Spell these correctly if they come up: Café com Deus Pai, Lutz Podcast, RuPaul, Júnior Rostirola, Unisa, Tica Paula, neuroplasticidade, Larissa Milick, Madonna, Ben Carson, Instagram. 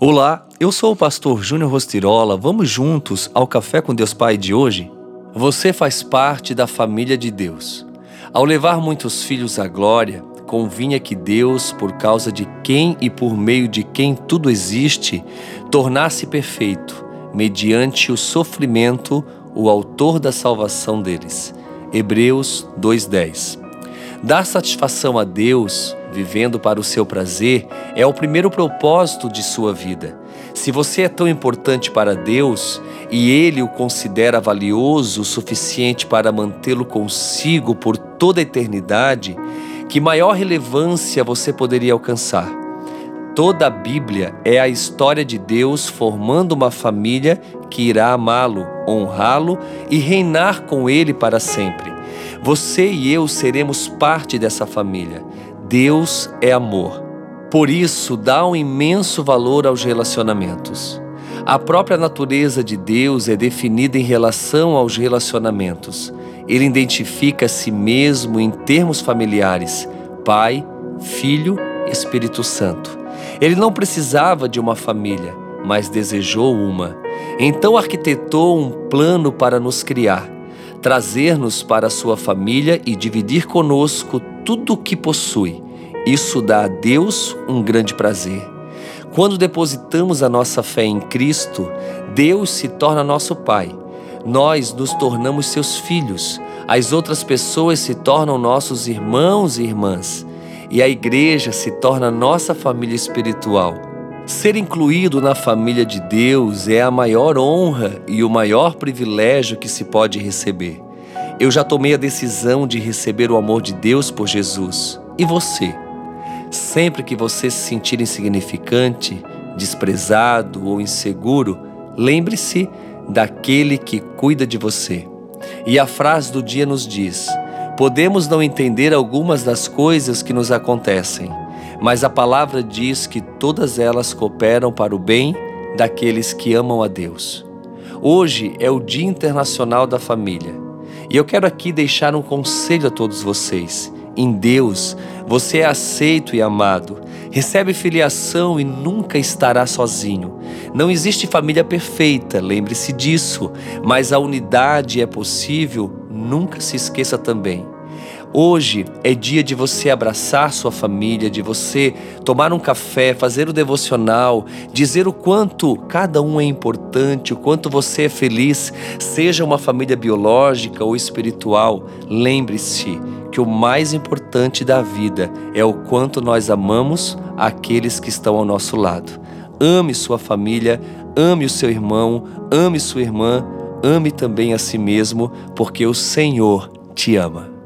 Olá, eu sou o pastor Júnior Rostirola. Vamos juntos ao Café com Deus Pai de hoje? Você faz parte da família de Deus. Ao levar muitos filhos à glória, convinha que Deus, por causa de quem e por meio de quem tudo existe, tornasse perfeito, mediante o sofrimento, o autor da salvação deles. Hebreus 2:10. Dar satisfação a Deus, vivendo para o seu prazer, é o primeiro propósito de sua vida. Se você é tão importante para Deus e Ele o considera valioso o suficiente para mantê-lo consigo por toda a eternidade, que maior relevância você poderia alcançar? Toda a Bíblia é a história de Deus formando uma família que irá amá-lo, honrá-lo e reinar com Ele para sempre. Você e eu seremos parte dessa família. Deus é amor. Por isso, dá um imenso valor aos relacionamentos. A própria natureza de Deus é definida em relação aos relacionamentos. Ele identifica a si mesmo em termos familiares: Pai, Filho, Espírito Santo. Ele não precisava de uma família, mas desejou uma. Então arquitetou um plano para nos criar, trazer-nos para a sua família e dividir conosco tudo o que possui. Isso dá a Deus um grande prazer. Quando depositamos a nossa fé em Cristo, Deus se torna nosso Pai. Nós nos tornamos seus filhos. As outras pessoas se tornam nossos irmãos e irmãs. E a igreja se torna nossa família espiritual. Ser incluído na família de Deus é a maior honra e o maior privilégio que se pode receber. Eu já tomei a decisão de receber o amor de Deus por Jesus. E você? Sempre que você se sentir insignificante, desprezado ou inseguro, lembre-se daquele que cuida de você. E a frase do dia nos diz: podemos não entender algumas das coisas que nos acontecem, mas a palavra diz que todas elas cooperam para o bem daqueles que amam a Deus. Hoje é o Dia Internacional da Família. E eu quero aqui deixar um conselho a todos vocês. Em Deus, você é aceito e amado. Recebe filiação e nunca estará sozinho. Não existe família perfeita, lembre-se disso. Mas a unidade é possível, nunca se esqueça também. Hoje é dia de você abraçar sua família, de você tomar um café, fazer o devocional, dizer o quanto cada um é importante, o quanto você é feliz, seja uma família biológica ou espiritual. Lembre-se que o mais importante da vida é o quanto nós amamos aqueles que estão ao nosso lado. Ame sua família, ame o seu irmão, ame sua irmã, ame também a si mesmo, porque o Senhor te ama.